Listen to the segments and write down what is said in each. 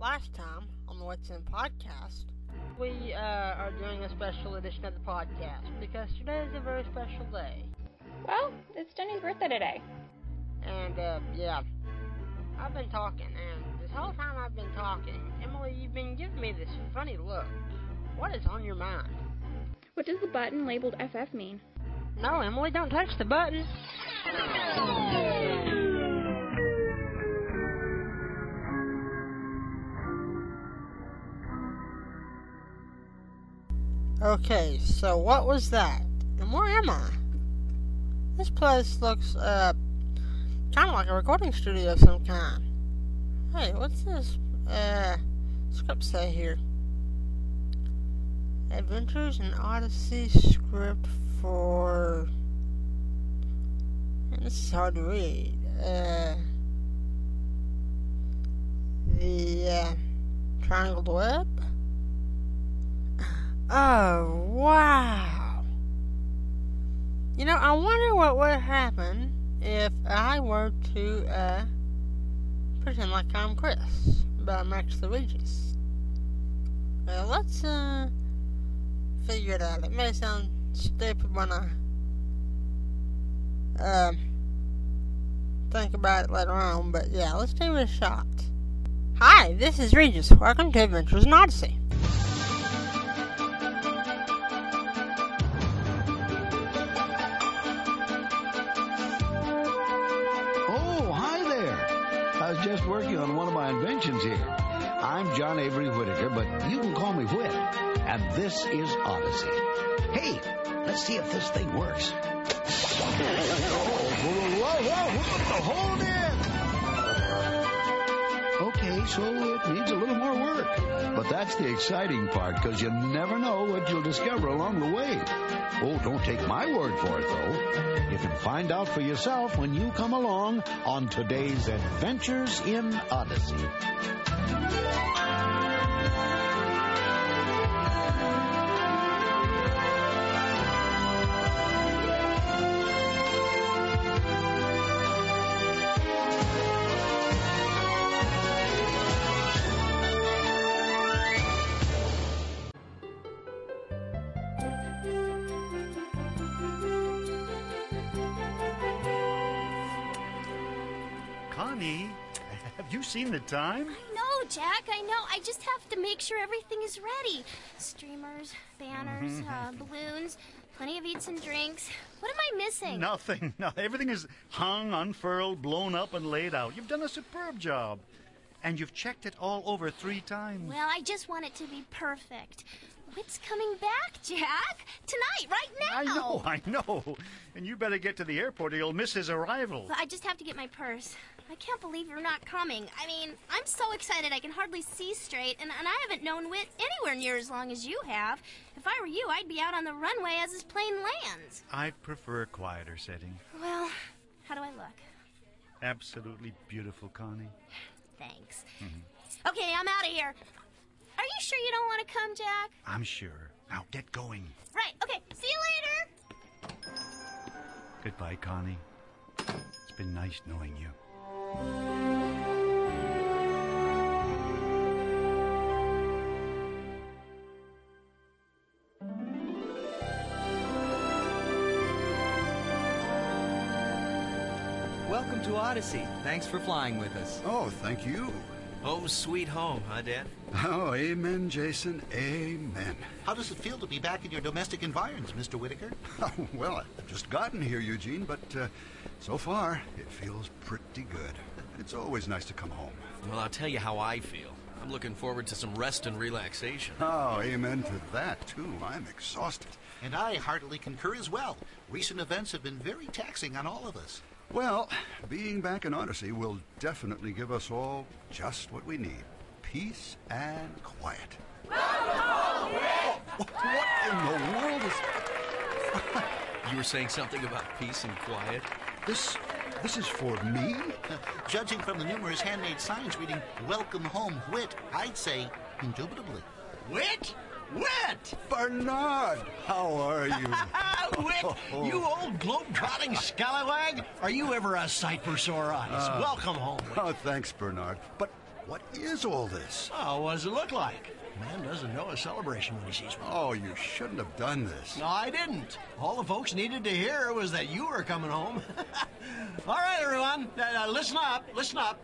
Last time on the Wit's End podcast, we are doing a special edition of the podcast because today is a very special day. Well, it's Jenny's birthday today. And, yeah, I've been talking, and this whole time I've been talking, Emily, you've been giving me this funny look. What is on your mind? What does the button labeled FF mean? No, Emily, don't touch the button. Okay, so what was that? And where am I? This place looks, kind of like a recording studio of some kind. Hey, what's this, script say here? Adventures in Odyssey script for... And this is hard to read. Triangled web? Oh, wow. You know, I wonder what would happen if I were to, pretend like I'm Chris, but I'm actually Regis. Well, let's, figure it out. It may sound stupid when I, think about it later on, but yeah, let's give it a shot. Hi, this is Regis. Welcome to Adventures in Odyssey. Just working on one of my inventions here. I'm John Avery Whitaker, but you can call me Whit. And this is Odyssey. Hey, let's see if this thing works. Whoa, hold it! Okay, so it needs a little more work. But that's the exciting part, because you never know what you'll discover along the way. Oh, don't take my word for it, though. You can find out for yourself when you come along on today's Adventures in Odyssey. Have you seen the time? I know, Jack, I know. I just have to make sure everything is ready. Streamers, banners, balloons, plenty of eats and drinks. What am I missing? Nothing. No, everything is hung, unfurled, blown up, and laid out. You've done a superb job. And you've checked it all over 3 times. Well, I just want it to be perfect. Wit's coming back, Jack. Tonight, right now. I know. And you better get to the airport or you'll miss his arrival. I just have to get my purse. I can't believe you're not coming. I mean, I'm so excited I can hardly see straight, and I haven't known Whit anywhere near as long as you have. If I were you, I'd be out on the runway as his plane lands. I prefer a quieter setting. Well, how do I look? Absolutely beautiful, Connie. Thanks. Mm-hmm. Okay, I'm out of here. Are you sure you don't want to come, Jack? I'm sure. Now get going. Right, okay. See you later. Goodbye, Connie. It's been nice knowing you. Welcome to Odyssey. Thanks for flying with us. Oh, thank you. Home sweet home, huh, Dad? Oh, amen, Jason, amen. How does it feel to be back in your domestic environs, Mr. Whitaker? Well, I've just gotten here, Eugene, but so far, it feels pretty good. It's always nice to come home. Well, I'll tell you how I feel. I'm looking forward to some rest and relaxation. Oh, amen to that, too. I'm exhausted. And I heartily concur as well. Recent events have been very taxing on all of us. Well, being back in Odyssey will definitely give us all just what we need. Peace and quiet. What in the world is... You were saying something about peace and quiet? This is for me? Judging from the numerous handmade signs reading, Welcome Home, Whit, I'd say, indubitably. Whit? Whit! Bernard, how are you? Whit, you old globe-trotting scallywag. Are you ever a sight for sore eyes? Welcome home, Whit. Oh, thanks, Bernard. But What is all this? Oh, what does it look like? Man doesn't know a celebration when he sees one. Oh, you shouldn't have done this. No, I didn't. All the folks needed to hear was that you were coming home. All right, everyone. Listen up. Listen up.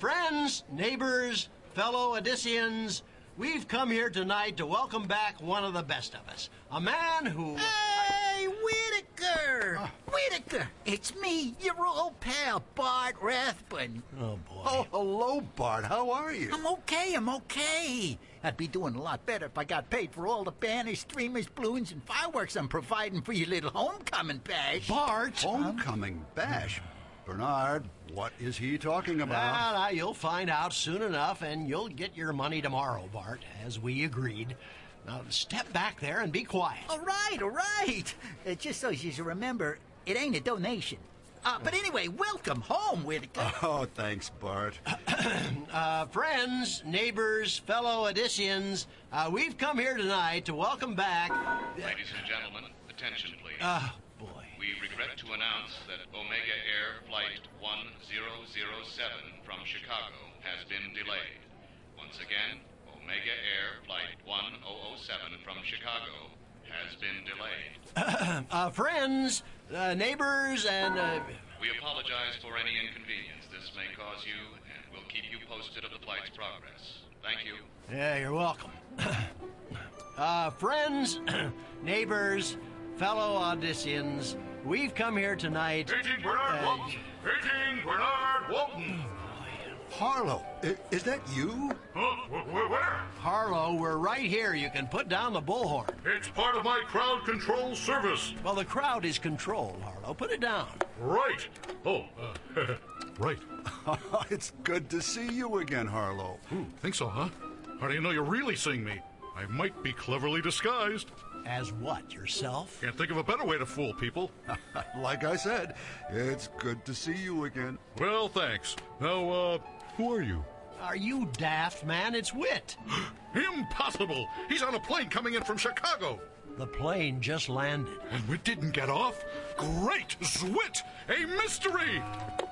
Friends, neighbors, fellow Odysseans, we've come here tonight to welcome back one of the best of us. A man who... Hey, Whitaker! Whitaker! It's me, your old pal, Bart Rathbun. Oh, boy. Oh, hello, Bart. How are you? I'm okay, I'm okay. I'd be doing a lot better if I got paid for all the banners, streamers, balloons, and fireworks I'm providing for your little homecoming bash. Bart! Homecoming bash? Bernard, what is he talking about? Well, you'll find out soon enough, and you'll get your money tomorrow, Bart, as we agreed. Now, step back there and be quiet. All right, all right. Just so you remember, it ain't a donation. But anyway, welcome home, Whitaker. Oh, thanks, Bart. Friends, neighbors, fellow Odysseans, we've come here tonight to welcome back... Ladies and gentlemen, attention, please. We regret to announce that Omega Air Flight 1007 from Chicago has been delayed. Once again, Omega Air Flight 1007 from Chicago has been delayed. Friends, neighbors, and... We apologize for any inconvenience this may cause you, and we'll keep you posted of the flight's progress. Thank you. Yeah, you're welcome. Friends, neighbors, fellow Odysseans... We've come here tonight... Agent Bernard Walton! Agent Bernard Walton! Harlow, is that you? Huh? Where? Harlow, we're right here. You can put down the bullhorn. It's part of my crowd control service. Well, the crowd is controlled, Harlow. Put it down. Right. Oh, right. It's good to see you again, Harlow. Ooh, think so, huh? How do you know you're really seeing me? I might be cleverly disguised. As what, yourself? Can't think of a better way to fool people. Like I said, it's good to see you again. Well, thanks. Now, who are you? Are you daft, man? It's Whit. Impossible! He's on a plane coming in from Chicago. The plane just landed. And Whit didn't get off? Great Zwit! A mystery!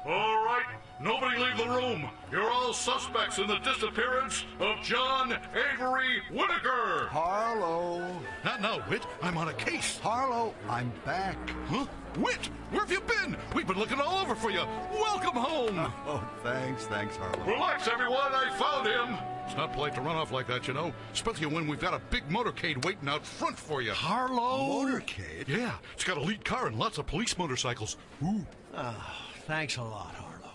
All right, nobody leave the room. You're all suspects in the disappearance of John Avery Whitaker. Harlow. Not now, Whit. I'm on a case. Harlow, I'm back. Huh? Whit, where have you been? We've been looking all over for you. Welcome home. Oh, thanks, Harlow. Relax, everyone. I found him. It's not polite to run off like that, you know. Especially when we've got a big motorcade waiting out front for you. Harlow? Motorcade? Yeah, it's got a lead car and lots of police motorcycles. Ooh. Oh, thanks a lot, Harlow.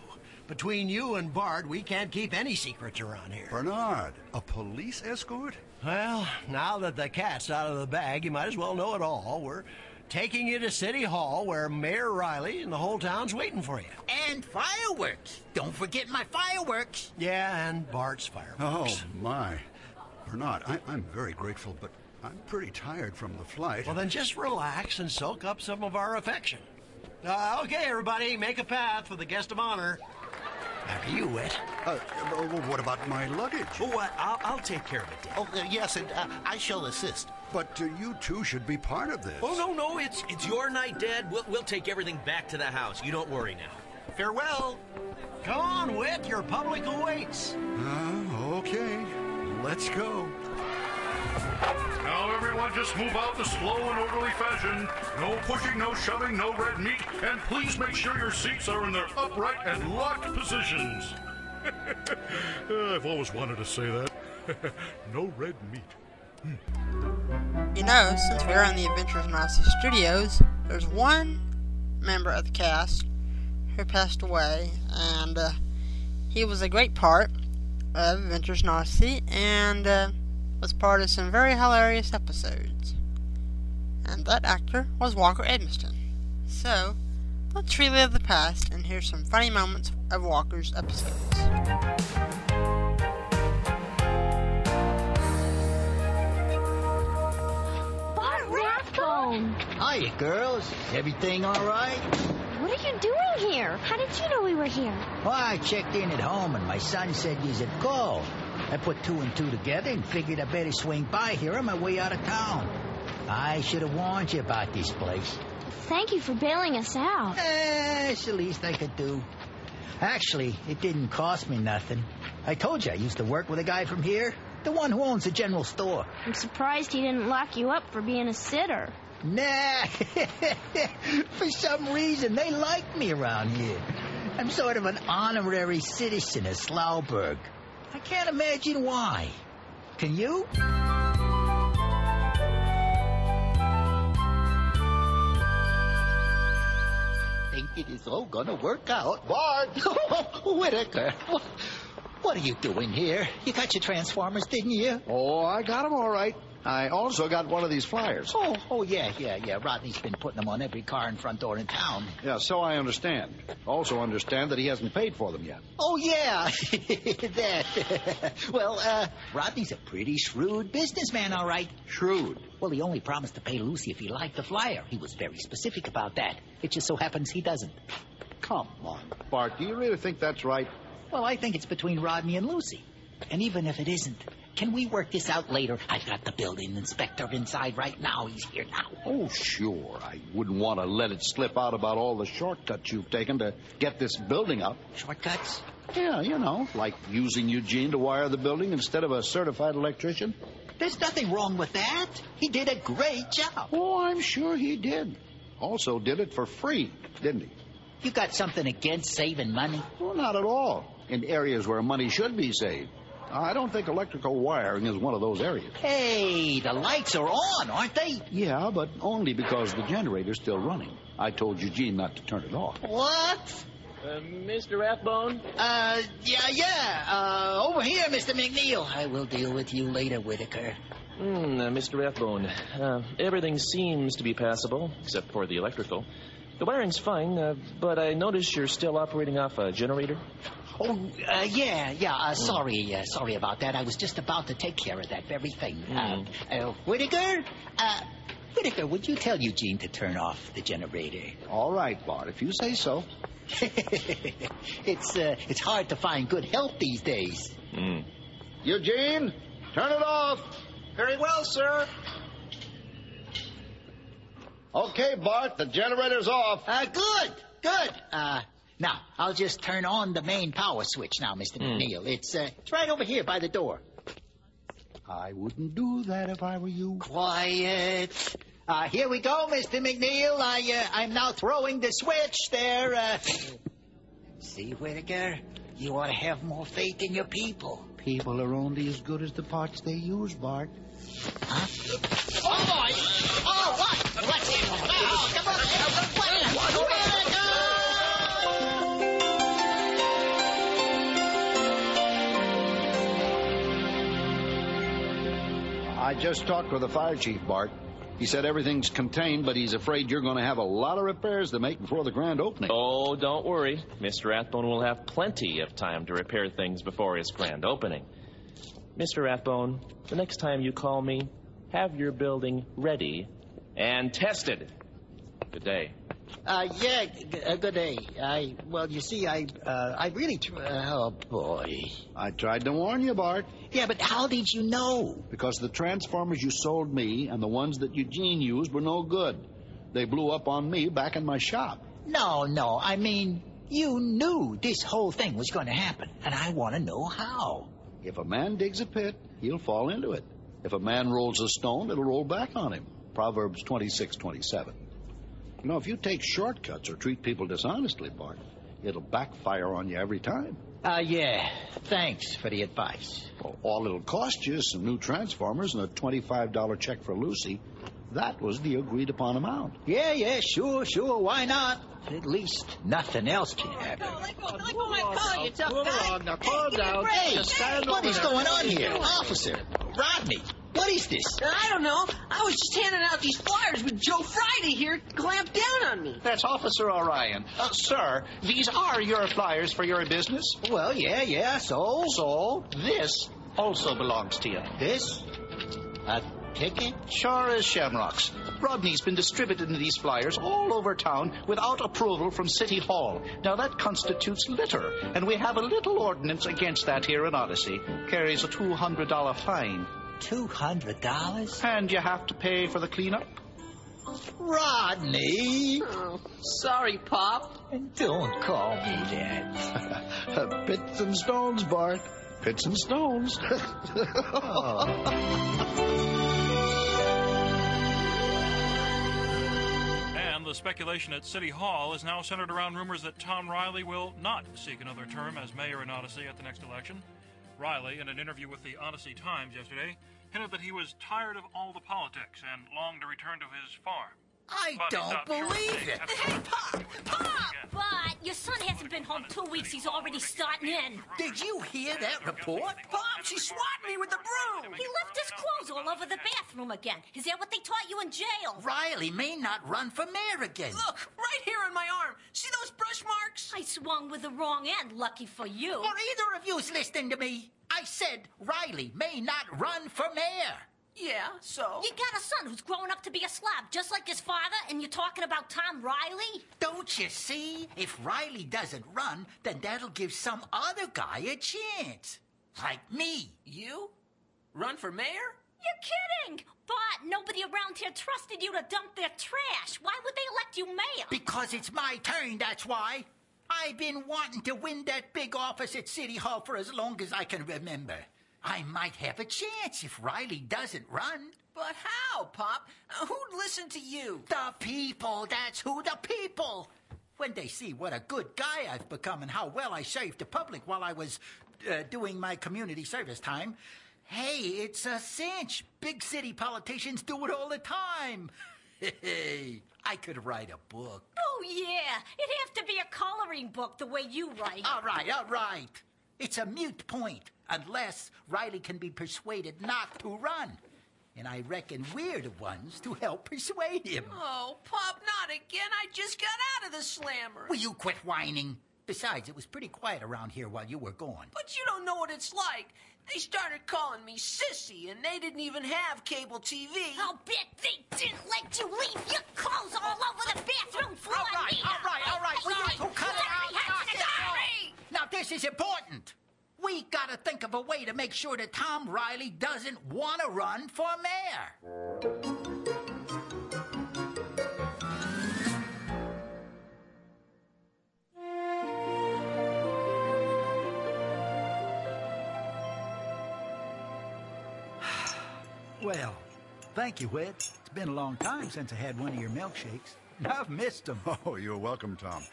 Between you and Bart, we can't keep any secrets around here. Bernard, a police escort? Well, now that the cat's out of the bag, you might as well know it all. We're taking you to City Hall, where Mayor Riley and the whole town's waiting for you. And fireworks. Don't forget my fireworks. Yeah, and Bart's fireworks. Oh, my. Bernard, I'm very grateful, but I'm pretty tired from the flight. Well, then just relax and soak up some of our affection. Okay, everybody, make a path for the guest of honor. After you, Whit. What about my luggage? Oh, I'll take care of it, Dad. Oh, yes, and I shall assist. But you two should be part of this. Oh, no, it's your night, Dad. We'll take everything back to the house. You don't worry now. Farewell. Come on, Whit. Your public awaits. Okay. Let's go. Now, everyone, just move out in a slow and orderly fashion. No pushing, no shoving, no red meat. And please make sure your seats are in their upright and locked positions. I've always wanted to say that. No red meat. You know, since we're on the Adventures in Odyssey Studios, there's one member of the cast who passed away, and he was a great part of Adventures in Odyssey, and... was part of some very hilarious episodes. And that actor was Walker Edmiston. So, let's relive the past and hear some funny moments of Walker's episodes. Bart Rathbone! Hiya, girls. Everything all right? What are you doing here? How did you know we were here? Well, I checked in at home and my son said you'd call. I put 2 and 2 together and figured I better swing by here on my way out of town. I should have warned you about this place. Thank you for bailing us out. It's the least I could do. Actually, it didn't cost me nothing. I told you I used to work with a guy from here, the one who owns the general store. I'm surprised he didn't lock you up for being a sitter. Nah. For some reason, they like me around here. I'm sort of an honorary citizen of Slawburg. I can't imagine why. Can you? Think it is all gonna work out, Bart? Whitaker, what are you doing here? You got your Transformers, didn't you? Oh, I got them all right. I also got one of these flyers. Oh, yeah. Rodney's been putting them on every car and front door in town. Yeah, so I understand. Also understand that he hasn't paid for them yet. Oh, yeah. That. Well, Rodney's a pretty shrewd businessman, all right. Shrewd? Well, he only promised to pay Lucy if he liked the flyer. He was very specific about that. It just so happens he doesn't. Come on, Bart. Do you really think that's right? Well, I think it's between Rodney and Lucy. And even if it isn't... Can we work this out later? I've got the building inspector inside right now. He's here now. Oh, sure. I wouldn't want to let it slip out about all the shortcuts you've taken to get this building up. Shortcuts? Yeah, you know, like using Eugene to wire the building instead of a certified electrician. There's nothing wrong with that. He did a great job. Oh, I'm sure he did. Also did it for free, didn't he? You got something against saving money? Well, not at all. In areas where money should be saved. I don't think electrical wiring is one of those areas. Hey, the lights are on, aren't they? Yeah, but only because the generator's still running. I told Eugene not to turn it off. What? Mr. Rathbone? Yeah. Over here, Mr. McNeil. I will deal with you later, Whitaker. Mr. Rathbone, everything seems to be passable, except for the electrical. The wiring's fine, but I notice you're still operating off a generator. Sorry about that. I was just about to take care of that very thing. Whitaker, would you tell Eugene to turn off the generator? All right, Bart, if you say so. It's hard to find good help these days. Eugene, turn it off. Very well, sir. Okay, Bart, the generator's off. Good. Now, I'll just turn on the main power switch now, Mr. McNeil. It's right over here by the door. I wouldn't do that if I were you. Quiet. Here we go, Mr. McNeil. I'm now throwing the switch there. See, Whitaker, you ought to have more faith in your people. People are only as good as the parts they use, Bart. Huh? Oh, boy! Oh, what? What's it? Oh, come on! What? I just talked with the fire chief, Bart. He said everything's contained, but he's afraid you're going to have a lot of repairs to make before the grand opening. Oh, don't worry. Mr. Rathbone will have plenty of time to repair things before his grand opening. Mr. Rathbone, the next time you call me, have your building ready and tested. Good day. Good day. Oh, boy. I tried to warn you, Bart. Yeah, but how did you know? Because the Transformers you sold me and the ones that Eugene used were no good. They blew up on me back in my shop. No. I mean, you knew this whole thing was going to happen, and I want to know how. If a man digs a pit, he'll fall into it. If a man rolls a stone, it'll roll back on him. Proverbs 26:27. You know, if you take shortcuts or treat people dishonestly, Bart, it'll backfire on you every time. Thanks for the advice. Well, all it'll cost you is some new Transformers and a $25 check for Lucy. That was the agreed-upon amount. Yeah, sure, why not? At least nothing else can happen. Let go, my pal, you tough guy. Now, calm down. What is going on here? Officer, Rodney. What is this? I don't know. I was just handing out these flyers with Joe Friday here clamped down on me. That's Officer Orion. Sir, these are your flyers for your business? Well, yeah, so? So, this also belongs to you. This? A ticket? Sure as shamrocks. Rodney's been distributing these flyers all over town without approval from City Hall. Now, that constitutes litter, and we have a little ordinance against that here in Odyssey. Carries a $200 fine. $200? And you have to pay for the cleanup. Rodney! Oh, sorry, Pop. Don't call me that. Pits and stones, Bart. Pits and stones. And the speculation at City Hall is now centered around rumors that Tom Riley will not seek another term as mayor in Odyssey at the next election. Riley, in an interview with the Odyssey Times yesterday, hinted that he was tired of all the politics and longed to return to his farm. I don't believe it! Hey, Pop! Pop! But your son hasn't been home 2 weeks. He's already starting in. Did you hear that report? Pop, she swatted me with a broom! He left his clothes all over the bathroom again. Is that what they taught you in jail? Riley may not run for mayor again. Look, right here on my arm. See those brush marks? I swung with the wrong end, lucky for you. Well, either of you's listening to me. I said Riley may not run for mayor. Yeah, so? You got a son who's grown up to be a slob, just like his father, and you're talking about Tom Riley? Don't you see? If Riley doesn't run, then that'll give some other guy a chance. Like me. You? Run for mayor? You're kidding! But nobody around here trusted you to dump their trash. Why would they elect you mayor? Because it's my turn, that's why. I've been wanting to win that big office at City Hall for as long as I can remember. I might have a chance if Riley doesn't run. But how, Pop? Who'd listen to you? The people. That's who, the people. When they see what a good guy I've become and how well I served the public while I was doing my community service time, hey, it's a cinch. Big city politicians do it all the time. Hey, I could write a book. Oh, yeah. It'd have to be a coloring book the way you write. All right, all right. It's a mute point, unless Riley can be persuaded not to run. And I reckon we're the ones to help persuade him. Oh, Pop, not again. I just got out of the slammer. Will you quit whining? Besides, it was pretty quiet around here while you were gone. But you don't know what it's like. They started calling me sissy, and they didn't even have cable TV. I'll bet they didn't let you leave your clothes all over the bathroom floor. All right, all right, all right. Will you two cut it out? Sorry! Now, this is important. We gotta think of a way to make sure that Tom Riley doesn't want to run for mayor. Well, thank you, Whit. It's been a long time since I had one of your milkshakes. I've missed them. Oh, you're welcome, Tom.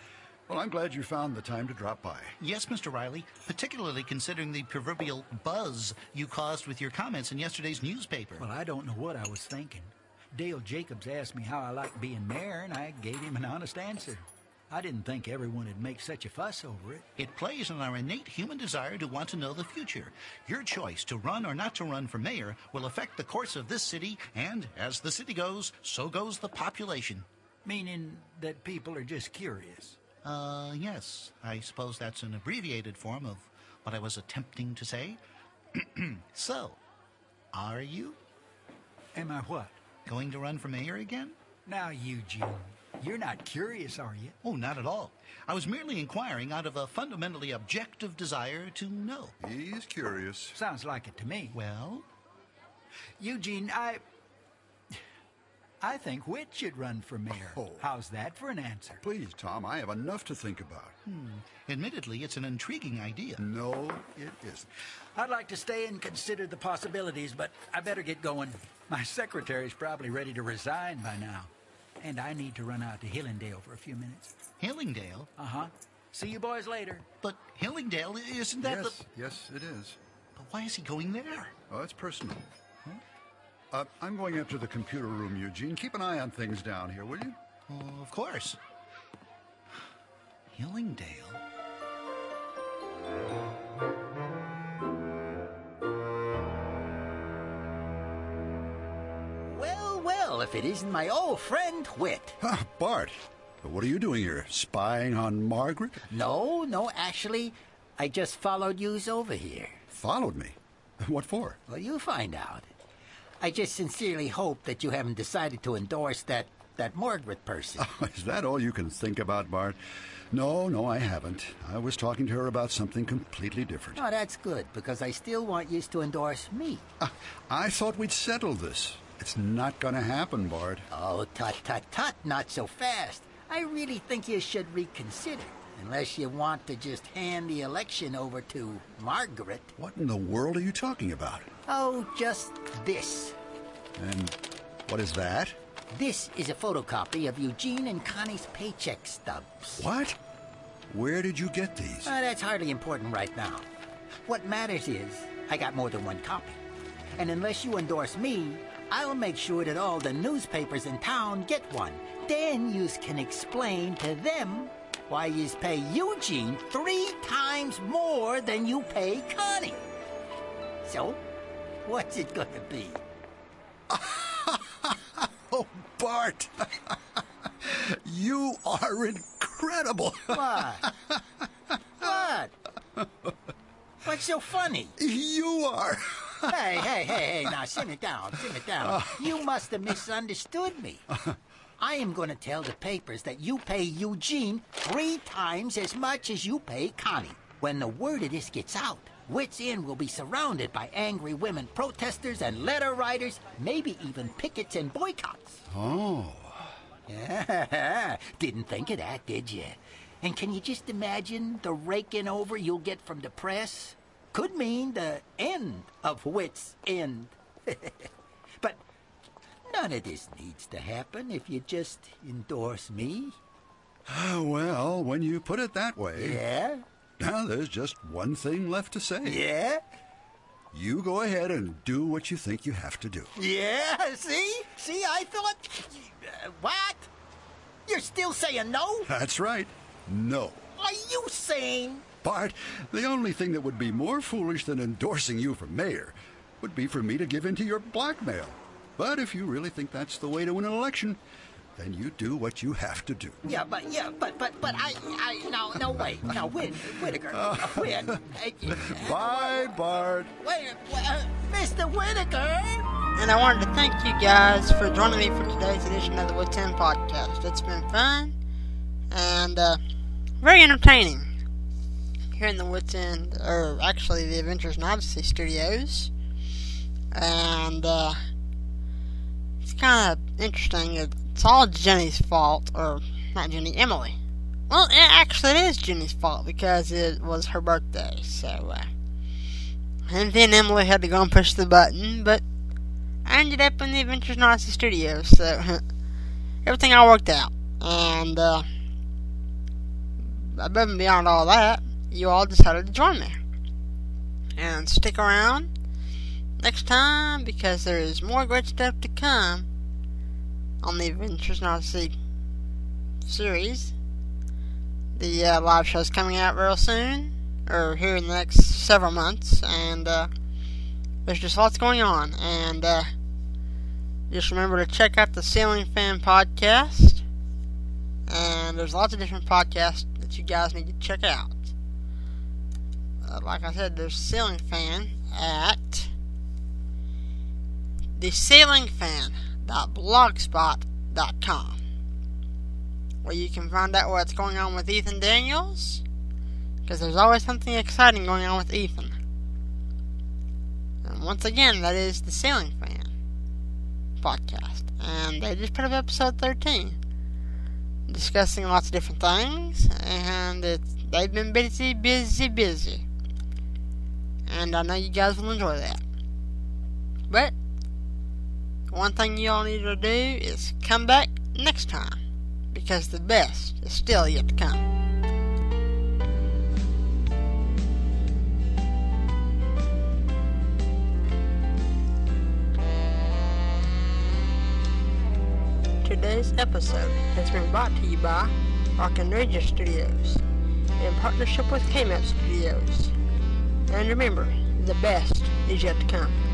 Well, I'm glad you found the time to drop by. Yes, Mr. Riley, particularly considering the proverbial buzz you caused with your comments in yesterday's newspaper. Well, I don't know what I was thinking. Dale Jacobs asked me how I liked being mayor, and I gave him an honest answer. I didn't think everyone would make such a fuss over it. It plays on our innate human desire to want to know the future. Your choice to run or not to run for mayor will affect the course of this city, and as the city goes, so goes the population. Meaning that people are just curious. Yes. I suppose that's an abbreviated form of what I was attempting to say. So, are you? Am I what? Going to run for mayor again? Now, Eugene, you're not curious, are you? Oh, not at all. I was merely inquiring out of a fundamentally objective desire to know. He's curious. Sounds like it to me. Well? Eugene, I think Whit should run for mayor. Oh. How's that for an answer? Please, Tom, I have enough to think about. Admittedly, it's an intriguing idea. No, it isn't. I'd like to stay and consider the possibilities, but I better get going. My secretary's probably ready to resign by now. And I need to run out to Hillingdale for a few minutes. Hillingdale? Uh-huh. See you boys later. But Hillingdale, isn't that yes, the... Yes, it is. But why is he going there? Oh, it's personal. Huh? I'm going up to the computer room, Eugene. Keep an eye on things down here, will you? Of course. Hillingdale? Well, well, if it isn't my old friend, Whit. Bart, what are you doing here? Spying on Margaret? No, actually, I just followed yous over here. Followed me? What for? Well, you find out. I just sincerely hope that you haven't decided to endorse that Margaret person. Oh, is that all you can think about, Bart? No, I haven't. I was talking to her about something completely different. Oh, that's good, because I still want you to endorse me. I thought we'd settle this. It's not going to happen, Bart. Oh, tut, tut, tut, not so fast. I really think you should reconsider. Unless you want to just hand the election over to Margaret. What in the world are you talking about? Oh, just this. And what is that? This is a photocopy of Eugene and Connie's paycheck stubs. What? Where did you get these? That's hardly important right now. What matters is I got more than one copy. And unless you endorse me, I'll make sure that all the newspapers in town get one. Then you can explain to them why you pay Eugene 3 times more than you pay Connie. So, what's it gonna be? Oh, Bart! You are incredible! What? What? What's so funny? You are! Hey, now simmer down. You must have misunderstood me. I am going to tell the papers that you pay Eugene 3 times as much as you pay Connie. When the word of this gets out, Wit's End will be surrounded by angry women protesters and letter writers, maybe even pickets and boycotts. Oh. Didn't think of that, did you? And can you just imagine the raking over you'll get from the press? Could mean the end of Wit's End. But none of this needs to happen if you just endorse me. Well, when you put it that way... Yeah? Now there's just one thing left to say. Yeah? You go ahead and do what you think you have to do. Yeah, see? See, I thought... What? You're still saying no? That's right. No. Are you saying... Bart, the only thing that would be more foolish than endorsing you for mayor would be for me to give in to your blackmail. But if you really think that's the way to win an election, then you do what you have to do. Yeah, but I no, wait. Now, Whittaker, Whit. Bye, Bart. Wait, Mr. Whittaker! And I wanted to thank you guys for joining me for today's edition of the Wit's End podcast. It's been fun and very entertaining. Here in the Wit's End, or actually the Adventures in Odyssey Studios, and it's kind of interesting. It's all Jenny's fault, or not Jenny, Emily. Well, it is Jenny's fault because it was her birthday. So, and then Emily had to go and push the button, but I ended up in the Adventures in Odyssey Studios. So everything all worked out, and above and beyond all that, you all decided to join me. And stick around next time because there is more great stuff to come on the Adventures in Odyssey series. The live show's coming out real soon, or here in the next several months, and there's just lots going on. And just remember to check out the Ceiling Fan podcast, and there's lots of different podcasts that you guys need to check out. Like I said, there's Ceiling Fan at theceilingfan.blogspot.com, where you can find out what's going on with Ethan Daniels, because there's always something exciting going on with Ethan. And once again, that is the Ceiling Fan podcast, and they just put up episode 13 discussing lots of different things, and they've been busy. And I know you guys will enjoy that. But one thing you all need to do is come back next time, because the best is still yet to come. Today's episode has been brought to you by Rock and Ranger Studios in partnership with KMAP Studios. And remember, the best is yet to come.